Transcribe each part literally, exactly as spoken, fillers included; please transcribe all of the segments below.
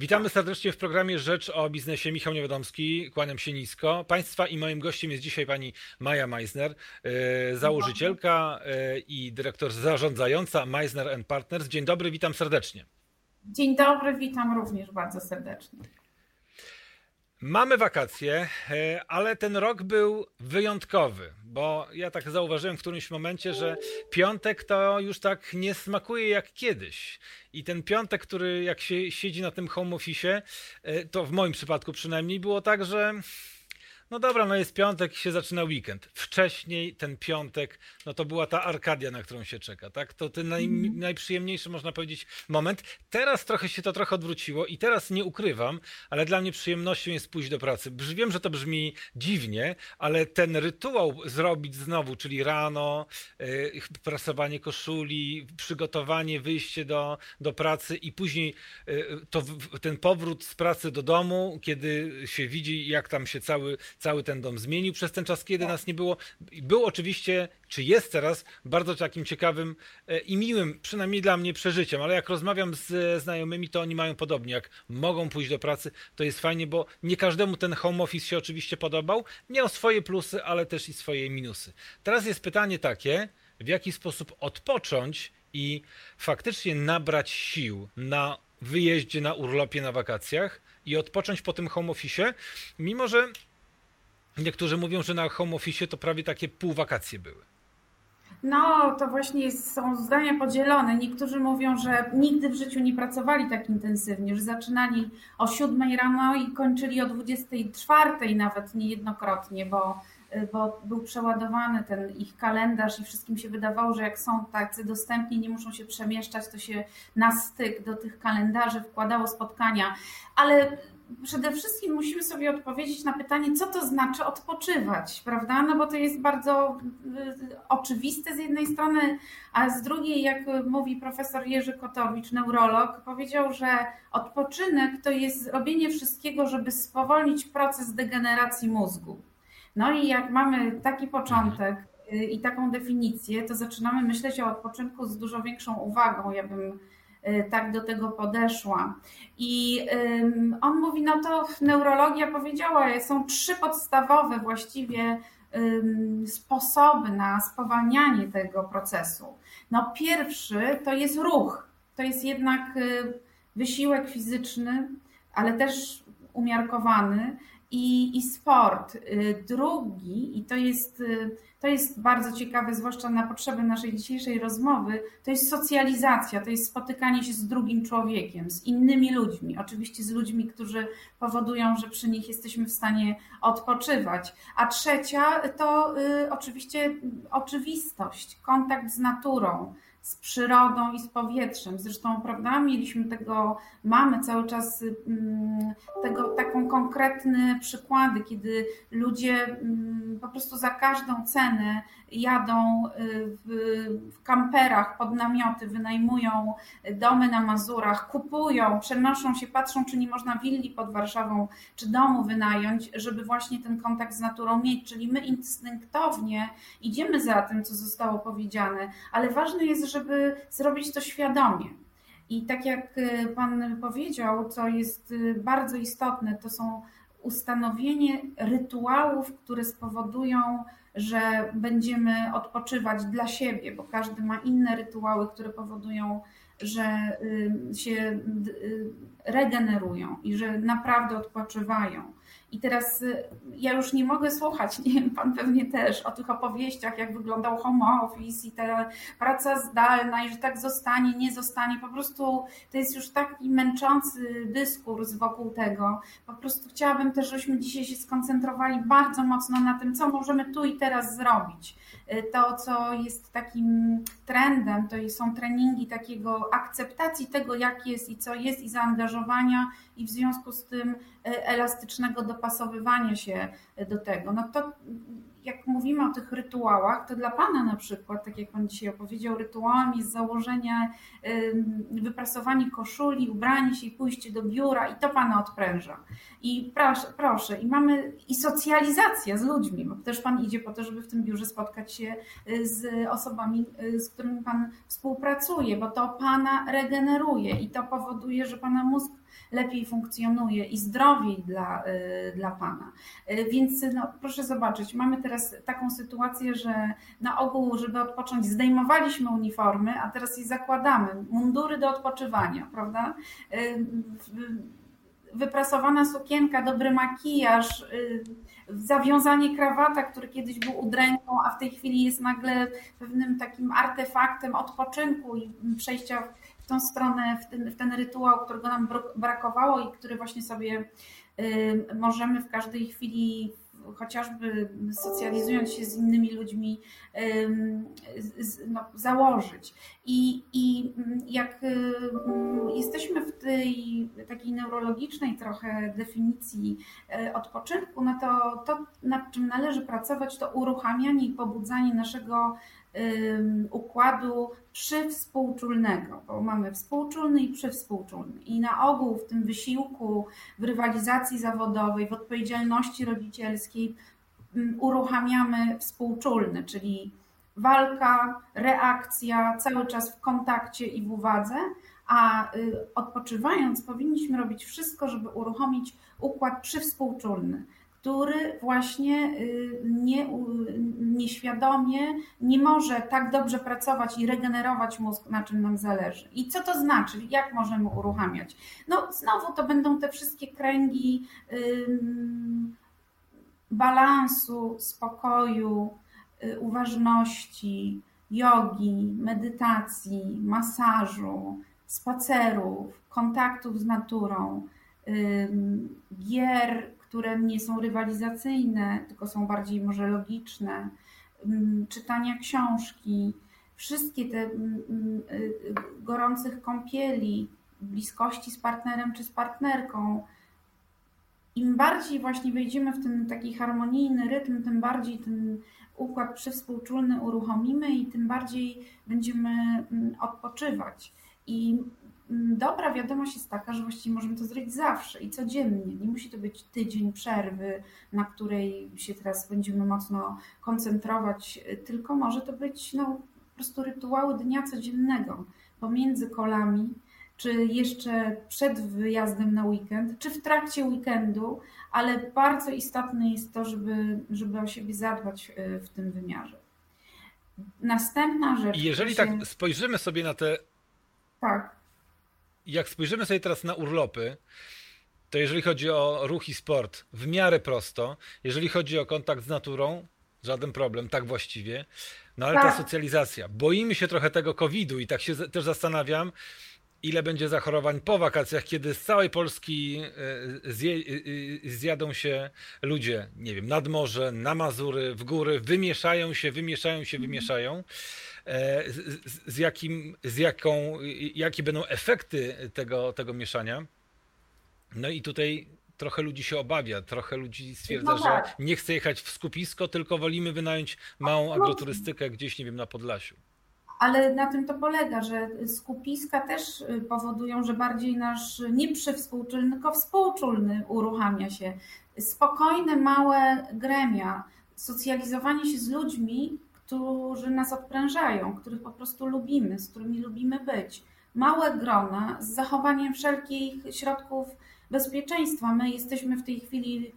Witamy serdecznie w programie Rzecz o Biznesie. Michał Niewiadomski, kłaniam się nisko. Państwa i moim gościem jest dzisiaj pani Maja Meisner, założycielka i dyrektor zarządzająca Meisner and Partners. Dzień dobry, witam serdecznie. Dzień dobry, witam również bardzo serdecznie. Mamy wakacje, ale ten rok był wyjątkowy, bo ja tak zauważyłem w którymś momencie, że piątek to już tak nie smakuje jak kiedyś. I ten piątek, który jak się siedzi na tym home office, to w moim przypadku przynajmniej było tak, że no dobra, no jest piątek i się zaczyna weekend. Wcześniej ten piątek, no to była ta Arkadia, na którą się czeka, tak? To ten naj, najprzyjemniejszy, można powiedzieć, moment. Teraz trochę się to trochę odwróciło i teraz nie ukrywam, ale dla mnie przyjemnością jest pójść do pracy. Wiem, że to brzmi dziwnie, ale ten rytuał zrobić znowu, czyli rano, yy, prasowanie koszuli, przygotowanie, wyjście do, do pracy i później yy, to, ten powrót z pracy do domu, kiedy się widzi, jak tam się cały Cały ten dom zmienił przez ten czas, kiedy nas nie było. Był oczywiście, czy jest teraz, bardzo takim ciekawym i miłym, przynajmniej dla mnie, przeżyciem, ale jak rozmawiam z znajomymi, to oni mają podobnie. Jak mogą pójść do pracy, to jest fajnie, bo nie każdemu ten home office się oczywiście podobał. Miał swoje plusy, ale też i swoje minusy. Teraz jest pytanie takie, w jaki sposób odpocząć i faktycznie nabrać sił na wyjeździe, na urlopie, na wakacjach i odpocząć po tym home office, mimo że niektórzy mówią, że na home office to prawie takie pół wakacje były. No, to właśnie są zdania podzielone. Niektórzy mówią, że nigdy w życiu nie pracowali tak intensywnie, że zaczynali o siódmej rano i kończyli o dwudziestej czwartej nawet niejednokrotnie, bo, bo był przeładowany ten ich kalendarz i wszystkim się wydawało, że jak są tacy dostępni, nie muszą się przemieszczać, to się na styk do tych kalendarzy wkładało spotkania. Ale przede wszystkim musimy sobie odpowiedzieć na pytanie, co to znaczy odpoczywać, prawda? No bo to jest bardzo oczywiste z jednej strony, a z drugiej, jak mówi profesor Jerzy Kotowicz, neurolog, powiedział, że odpoczynek to jest robienie wszystkiego, żeby spowolnić proces degeneracji mózgu. No i jak mamy taki początek i taką definicję, to zaczynamy myśleć o odpoczynku z dużo większą uwagą. Ja bym tak do tego podeszła. I on mówi, no to neurologia powiedziała, są trzy podstawowe właściwie sposoby na spowalnianie tego procesu. No pierwszy to jest ruch, to jest jednak wysiłek fizyczny, ale też umiarkowany i, i sport. Drugi, i to jest, to jest bardzo ciekawe, zwłaszcza na potrzeby naszej dzisiejszej rozmowy, to jest socjalizacja, to jest spotykanie się z drugim człowiekiem, z innymi ludźmi, oczywiście z ludźmi, którzy powodują, że przy nich jesteśmy w stanie odpoczywać. A trzecia to y, oczywiście oczywistość, kontakt z naturą, z przyrodą i z powietrzem. Zresztą, prawda, mieliśmy tego, mamy cały czas tego, taką konkretne przykłady, kiedy ludzie po prostu za każdą cenę jadą w, w kamperach pod namioty, wynajmują domy na Mazurach, kupują, przenoszą się, patrzą, czy nie można willi pod Warszawą, czy domu wynająć, żeby właśnie ten kontakt z naturą mieć. Czyli my instynktownie idziemy za tym, co zostało powiedziane, ale ważne jest, żeby zrobić to świadomie. I tak jak pan powiedział, co jest bardzo istotne, to są ustanowienie rytuałów, które spowodują, że będziemy odpoczywać dla siebie, bo każdy ma inne rytuały, które powodują, że się regenerują i że naprawdę odpoczywają. I teraz ja już nie mogę słuchać, nie wiem, pan pewnie też, o tych opowieściach, jak wyglądał home office i ta praca zdalna i że tak zostanie, nie zostanie. Po prostu to jest już taki męczący dyskurs wokół tego. Po prostu chciałabym też, żebyśmy dzisiaj się skoncentrowali bardzo mocno na tym, co możemy tu i teraz zrobić. To, co jest takim trendem, to są treningi takiego akceptacji tego, jak jest i co jest i zaangażowania i w związku z tym elastycznego dopasowywania się do tego. No to jak mówimy o tych rytuałach, to dla pana na przykład, tak jak pan dzisiaj opowiedział, rytuałem jest założenie, wyprasowanie koszuli, ubranie się i pójście do biura i to pana odpręża. I proszę, proszę, i mamy i socjalizacja z ludźmi, bo też pan idzie po to, żeby w tym biurze spotkać się z osobami, z którymi pan współpracuje, bo to pana regeneruje i to powoduje, że pana mózg lepiej funkcjonuje i zdrowiej dla, dla Pana. Więc no, proszę zobaczyć, mamy teraz taką sytuację, że na ogół, żeby odpocząć, zdejmowaliśmy uniformy, a teraz je zakładamy. Mundury do odpoczywania, prawda? Wyprasowana sukienka, dobry makijaż, zawiązanie krawata, który kiedyś był udręką, a w tej chwili jest nagle pewnym takim artefaktem odpoczynku i przejścia w tą stronę, w ten, w ten rytuał, którego nam brakowało i który właśnie sobie możemy w każdej chwili, chociażby socjalizując się z innymi ludźmi, no, założyć. I, i jak jesteśmy w tej takiej neurologicznej trochę definicji odpoczynku, no to to, nad czym należy pracować, to uruchamianie i pobudzanie naszego układu przywspółczulnego, bo mamy współczulny i przywspółczulny. I na ogół w tym wysiłku, w rywalizacji zawodowej, w odpowiedzialności rodzicielskiej uruchamiamy współczulny, czyli walka, reakcja, cały czas w kontakcie i w uwadze, a odpoczywając powinniśmy robić wszystko, żeby uruchomić układ przywspółczulny, który właśnie nie, nieświadomie nie może tak dobrze pracować i regenerować mózg, na czym nam zależy. I co to znaczy? Jak możemy uruchamiać? No znowu to będą te wszystkie kręgi ym, balansu, spokoju, y, uważności, jogi, medytacji, masażu, spacerów, kontaktów z naturą, ym, gier, które nie są rywalizacyjne, tylko są bardziej może logiczne, czytania książki, wszystkie te gorących kąpieli, bliskości z partnerem czy z partnerką. Im bardziej właśnie wejdziemy w ten taki harmonijny rytm, tym bardziej ten układ przywspółczulny uruchomimy i tym bardziej będziemy odpoczywać. I dobra wiadomość jest taka, że właściwie możemy to zrobić zawsze i codziennie. Nie musi to być tydzień przerwy, na której się teraz będziemy mocno koncentrować, tylko może to być no, po prostu rytuały dnia codziennego pomiędzy kolami, czy jeszcze przed wyjazdem na weekend, czy w trakcie weekendu, ale bardzo istotne jest to, żeby, żeby o siebie zadbać w tym wymiarze. Następna rzecz... Jeżeli się... tak spojrzymy sobie na te... Tak. Jak spojrzymy sobie teraz na urlopy, to jeżeli chodzi o ruch i sport, w miarę prosto. Jeżeli chodzi o kontakt z naturą, żaden problem, tak właściwie. No ale tak. Ta socjalizacja. Boimy się trochę tego kowida i tak się też zastanawiam, ile będzie zachorowań po wakacjach, kiedy z całej Polski zje, zjadą się ludzie, nie wiem, nad morze, na Mazury, w góry, wymieszają się, wymieszają się, wymieszają. Z, z, jakim, z jaką, jakie będą efekty tego, tego mieszania. No i tutaj trochę ludzi się obawia, trochę ludzi stwierdza, no tak. że nie chce jechać w skupisko, tylko wolimy wynająć małą agroturystykę gdzieś, nie wiem, na Podlasiu. Ale na tym to polega, że skupiska też powodują, że bardziej nasz nie przywspółczulny, tylko współczulny uruchamia się. Spokojne, małe gremia, socjalizowanie się z ludźmi, którzy nas odprężają, których po prostu lubimy, z którymi lubimy być. Małe grona z zachowaniem wszelkich środków bezpieczeństwa. My jesteśmy w tej chwili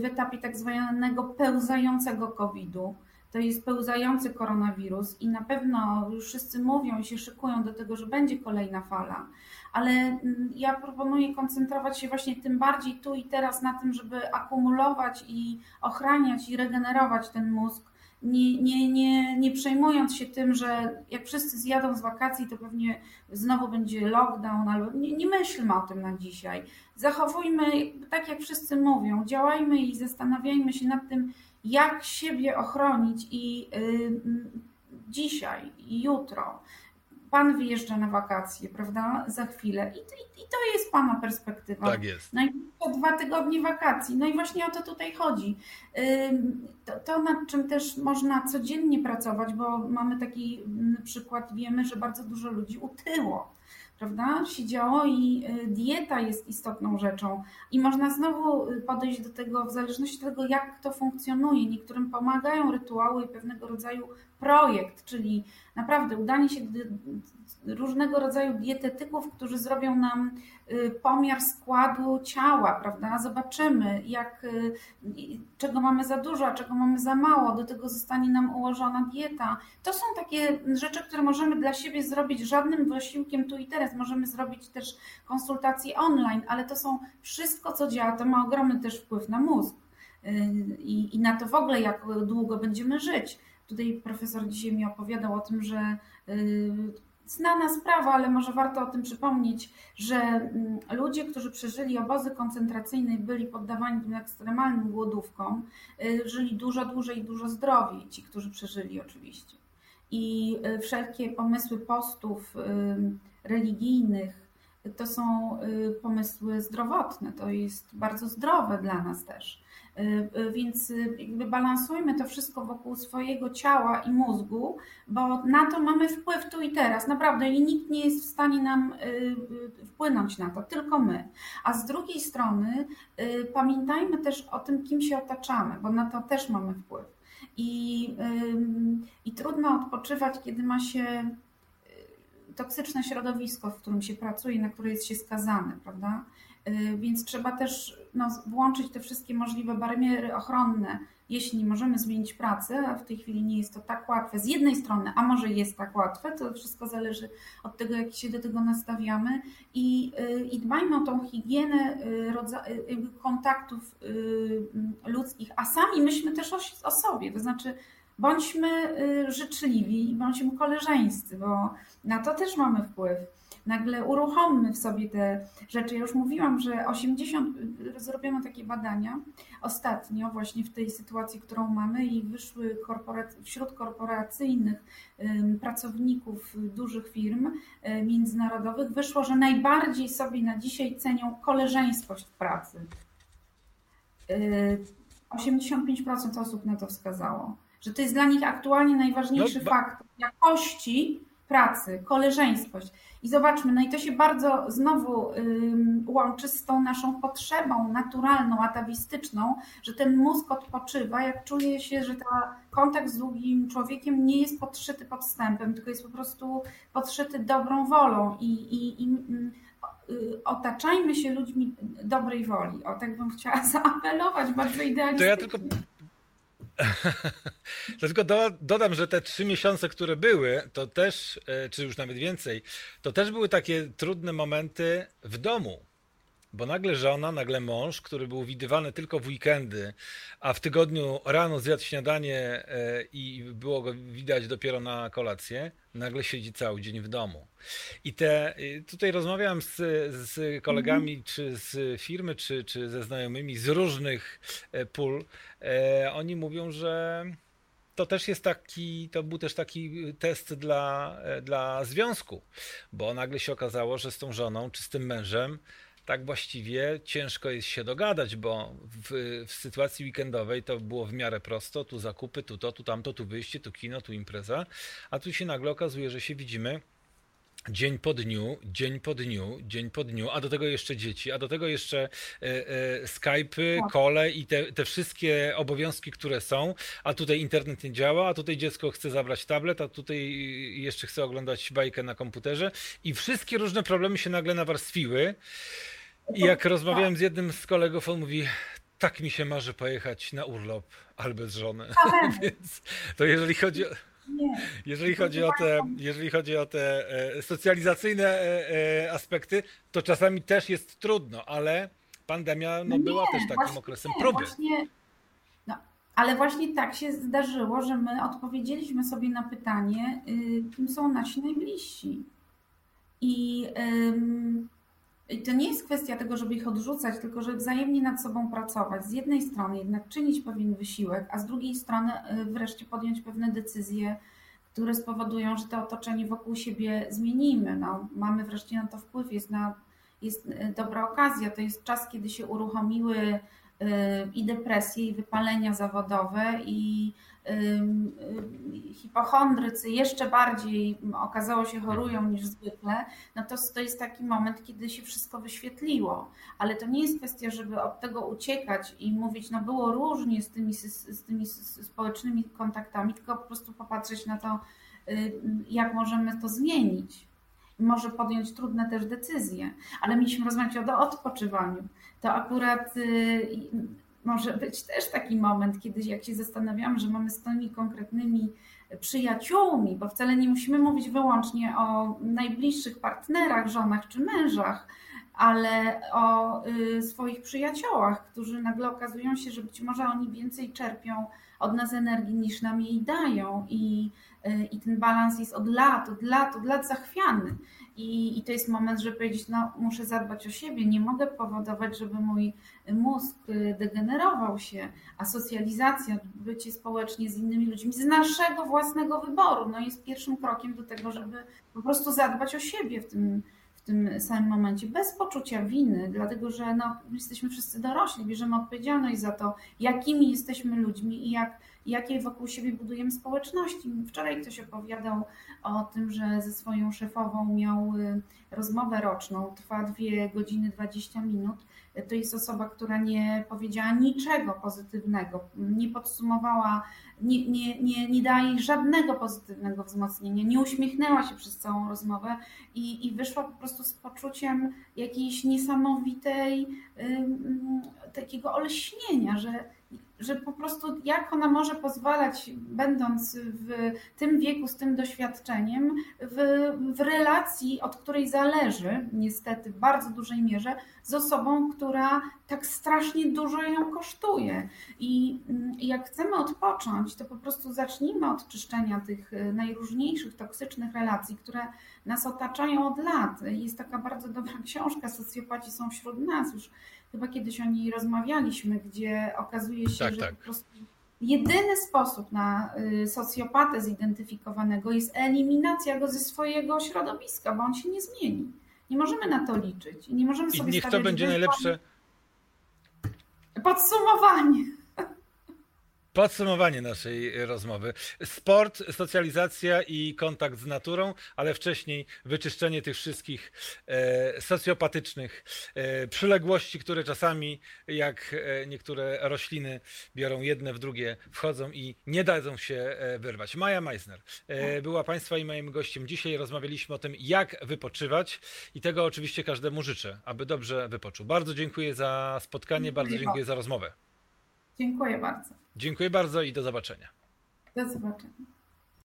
w etapie tak zwanego pełzającego kowida. To jest pełzający koronawirus i na pewno już wszyscy mówią i się szykują do tego, że będzie kolejna fala, ale ja proponuję koncentrować się właśnie tym bardziej tu i teraz na tym, żeby akumulować i ochraniać i regenerować ten mózg, nie, nie, nie, nie przejmując się tym, że jak wszyscy zjadą z wakacji, to pewnie znowu będzie lockdown, albo nie, nie myślmy o tym na dzisiaj. Zachowujmy, tak jak wszyscy mówią, działajmy i zastanawiajmy się nad tym, jak siebie ochronić i y, dzisiaj, i jutro. Pan wyjeżdża na wakacje, prawda, za chwilę i, i, i to jest Pana perspektywa. Tak jest. Najbliższe dwa tygodnie wakacji. No i właśnie o to tutaj chodzi. Y, to, to, nad czym też można codziennie pracować, bo mamy taki przykład, wiemy, że bardzo dużo ludzi utyło. Prawda? Siedziało i dieta jest istotną rzeczą i można znowu podejść do tego w zależności od tego, jak to funkcjonuje. Niektórym pomagają rytuały i pewnego rodzaju projekt, czyli naprawdę udanie się do różnego rodzaju dietetyków, którzy zrobią nam pomiar składu ciała, prawda? Zobaczymy, jak, czego mamy za dużo, a czego mamy za mało, do tego zostanie nam ułożona dieta. To są takie rzeczy, które możemy dla siebie zrobić żadnym wysiłkiem tu i teraz. Możemy zrobić też konsultacje online, ale to są wszystko, co działa, to ma ogromny też wpływ na mózg i, i na to w ogóle, jak długo będziemy żyć. Tutaj profesor dzisiaj mi opowiadał o tym, że znana sprawa, ale może warto o tym przypomnieć, że ludzie, którzy przeżyli obozy koncentracyjne i byli poddawani tym ekstremalnym głodówkom, żyli dużo dłużej i dużo zdrowiej, ci, którzy przeżyli oczywiście. I wszelkie pomysły postów religijnych to są pomysły zdrowotne, to jest bardzo zdrowe dla nas też. Więc jakby balansujmy to wszystko wokół swojego ciała i mózgu, bo na to mamy wpływ tu i teraz, naprawdę, i nikt nie jest w stanie nam wpłynąć na to, tylko my. A z drugiej strony pamiętajmy też o tym, kim się otaczamy, bo na to też mamy wpływ. I, i trudno odpoczywać, kiedy ma się toksyczne środowisko, w którym się pracuje, na które jest się skazane, prawda? Więc trzeba też no, włączyć te wszystkie możliwe bariery ochronne, jeśli możemy zmienić pracę, a w tej chwili nie jest to tak łatwe z jednej strony, a może jest tak łatwe, to wszystko zależy od tego, jak się do tego nastawiamy i, i dbajmy o tą higienę kontaktów ludzkich, a sami myślmy też o, o sobie, to znaczy bądźmy życzliwi i bądźmy koleżeńscy, bo na to też mamy wpływ. Nagle uruchommy w sobie te rzeczy. Ja już mówiłam, że osiemdziesiąt zrobiono takie badania ostatnio właśnie w tej sytuacji, którą mamy i wyszły korporac- wśród korporacyjnych pracowników dużych firm międzynarodowych wyszło, że najbardziej sobie na dzisiaj cenią koleżeńskość w pracy. osiemdziesiąt pięć procent osób na to wskazało, że to jest dla nich aktualnie najważniejszy no, faktor jakości pracy, koleżeńskość. I zobaczmy, no i to się bardzo znowu łączy z tą naszą potrzebą naturalną, atawistyczną, że ten mózg odpoczywa, jak czuje się, że ta kontakt z drugim człowiekiem nie jest podszyty podstępem, tylko jest po prostu podszyty dobrą wolą i, i, i otaczajmy się ludźmi dobrej woli. O, tak bym chciała zaapelować, bardzo idealistycznie. To ja tylko... Dlatego do, dodam, że te trzy miesiące, które były, to też, czy już nawet więcej, to też były takie trudne momenty w domu, bo nagle żona, nagle mąż, który był widywany tylko w weekendy, a w tygodniu rano zjadł śniadanie i było go widać dopiero na kolację, nagle siedzi cały dzień w domu. I te, tutaj rozmawiałem z, z kolegami, mm. czy z firmy, czy, czy ze znajomymi z różnych pól. Oni mówią, że to też jest taki, to był też taki test dla, dla związku, bo nagle się okazało, że z tą żoną, czy z tym mężem tak właściwie ciężko jest się dogadać, bo w, w sytuacji weekendowej to było w miarę prosto, tu zakupy, tu to, tu tamto, tu wyjście, tu kino, tu impreza, a tu się nagle okazuje, że się widzimy dzień po dniu, dzień po dniu, dzień po dniu, a do tego jeszcze dzieci, a do tego jeszcze y, y, Skype'y, kole i te, te wszystkie obowiązki, które są, a tutaj internet nie działa, a tutaj dziecko chce zabrać tablet, a tutaj jeszcze chce oglądać bajkę na komputerze i wszystkie różne problemy się nagle nawarstwiły. I jak rozmawiałem z jednym z kolegów, on mówi, tak mi się marzy pojechać na urlop, ale bez żony, więc to jeżeli chodzi o... Nie. Jeżeli chodzi o te, jeżeli chodzi o te socjalizacyjne aspekty, to czasami też jest trudno, ale pandemia no, była nie, też takim okresem nie, próby. Właśnie, no, ale właśnie tak się zdarzyło, że my odpowiedzieliśmy sobie na pytanie, kim są nasi najbliżsi. I ym, I to nie jest kwestia tego, żeby ich odrzucać, tylko żeby wzajemnie nad sobą pracować. Z jednej strony jednak czynić pewien wysiłek, a z drugiej strony wreszcie podjąć pewne decyzje, które spowodują, że to otoczenie wokół siebie zmienimy. No, mamy wreszcie na to wpływ, jest, na, jest dobra okazja. To jest czas, kiedy się uruchomiły i depresje, i wypalenia zawodowe, i hipochondrycy jeszcze bardziej okazało się chorują niż zwykle, no to, to jest taki moment, kiedy się wszystko wyświetliło. Ale to nie jest kwestia, żeby od tego uciekać i mówić, no było różnie z tymi, z tymi społecznymi kontaktami, tylko po prostu popatrzeć na to, jak możemy to zmienić. Może podjąć trudne też decyzje, ale mieliśmy rozmawiać o odpoczywaniu. To akurat y, może być też taki moment, kiedy jak się zastanawiamy, że mamy z tymi konkretnymi przyjaciółmi, bo wcale nie musimy mówić wyłącznie o najbliższych partnerach, żonach czy mężach, ale o y, swoich przyjaciołach, którzy nagle okazują się, że być może oni więcej czerpią od nas energii niż nam jej dają i I ten balans jest od lat, od lat, od lat zachwiany. I, i to jest moment, żeby powiedzieć, no muszę zadbać o siebie, nie mogę powodować, żeby mój mózg degenerował się, a socjalizacja, bycie społecznie z innymi ludźmi z naszego własnego wyboru, no jest pierwszym krokiem do tego, żeby po prostu zadbać o siebie w tym, w tym samym momencie, bez poczucia winy, dlatego że no, jesteśmy wszyscy dorośli, bierzemy odpowiedzialność za to, jakimi jesteśmy ludźmi i jak jakie wokół siebie budujemy społeczności. Wczoraj ktoś opowiadał o tym, że ze swoją szefową miał rozmowę roczną, trwa dwie godziny dwadzieścia minut. To jest osoba, która nie powiedziała niczego pozytywnego, nie podsumowała, nie, nie, nie, nie dała jej żadnego pozytywnego wzmocnienia, nie uśmiechnęła się przez całą rozmowę i, i wyszła po prostu z poczuciem jakiejś niesamowitej um, takiego olśnienia, że że po prostu jak ona może pozwalać, będąc w tym wieku, z tym doświadczeniem, w, w relacji, od której zależy niestety w bardzo dużej mierze, z osobą, która tak strasznie dużo ją kosztuje. I jak chcemy odpocząć, to po prostu zacznijmy od czyszczenia tych najróżniejszych toksycznych relacji, które nas otaczają od lat. Jest taka bardzo dobra książka, Socjopaci są wśród nas już. Chyba kiedyś o niej rozmawialiśmy, gdzie okazuje się, tak, że tak. Po prostu jedyny sposób na socjopatę zidentyfikowanego jest eliminacja go ze swojego środowiska, bo on się nie zmieni. Nie możemy na to liczyć. Nie możemy sobie I niech to będzie najlepsze podsumowanie. Podsumowanie naszej rozmowy. Sport, socjalizacja i kontakt z naturą, ale wcześniej wyczyszczenie tych wszystkich e, socjopatycznych e, przyległości, które czasami jak niektóre rośliny biorą jedne w drugie, wchodzą i nie dadzą się wyrwać. Maja Meisner e, była Państwa i moim gościem dzisiaj. Rozmawialiśmy o tym, jak wypoczywać i tego oczywiście każdemu życzę, aby dobrze wypoczął. Bardzo dziękuję za spotkanie, bardzo dziękuję za rozmowę. Dziękuję bardzo. Dziękuję bardzo i do zobaczenia. Do zobaczenia.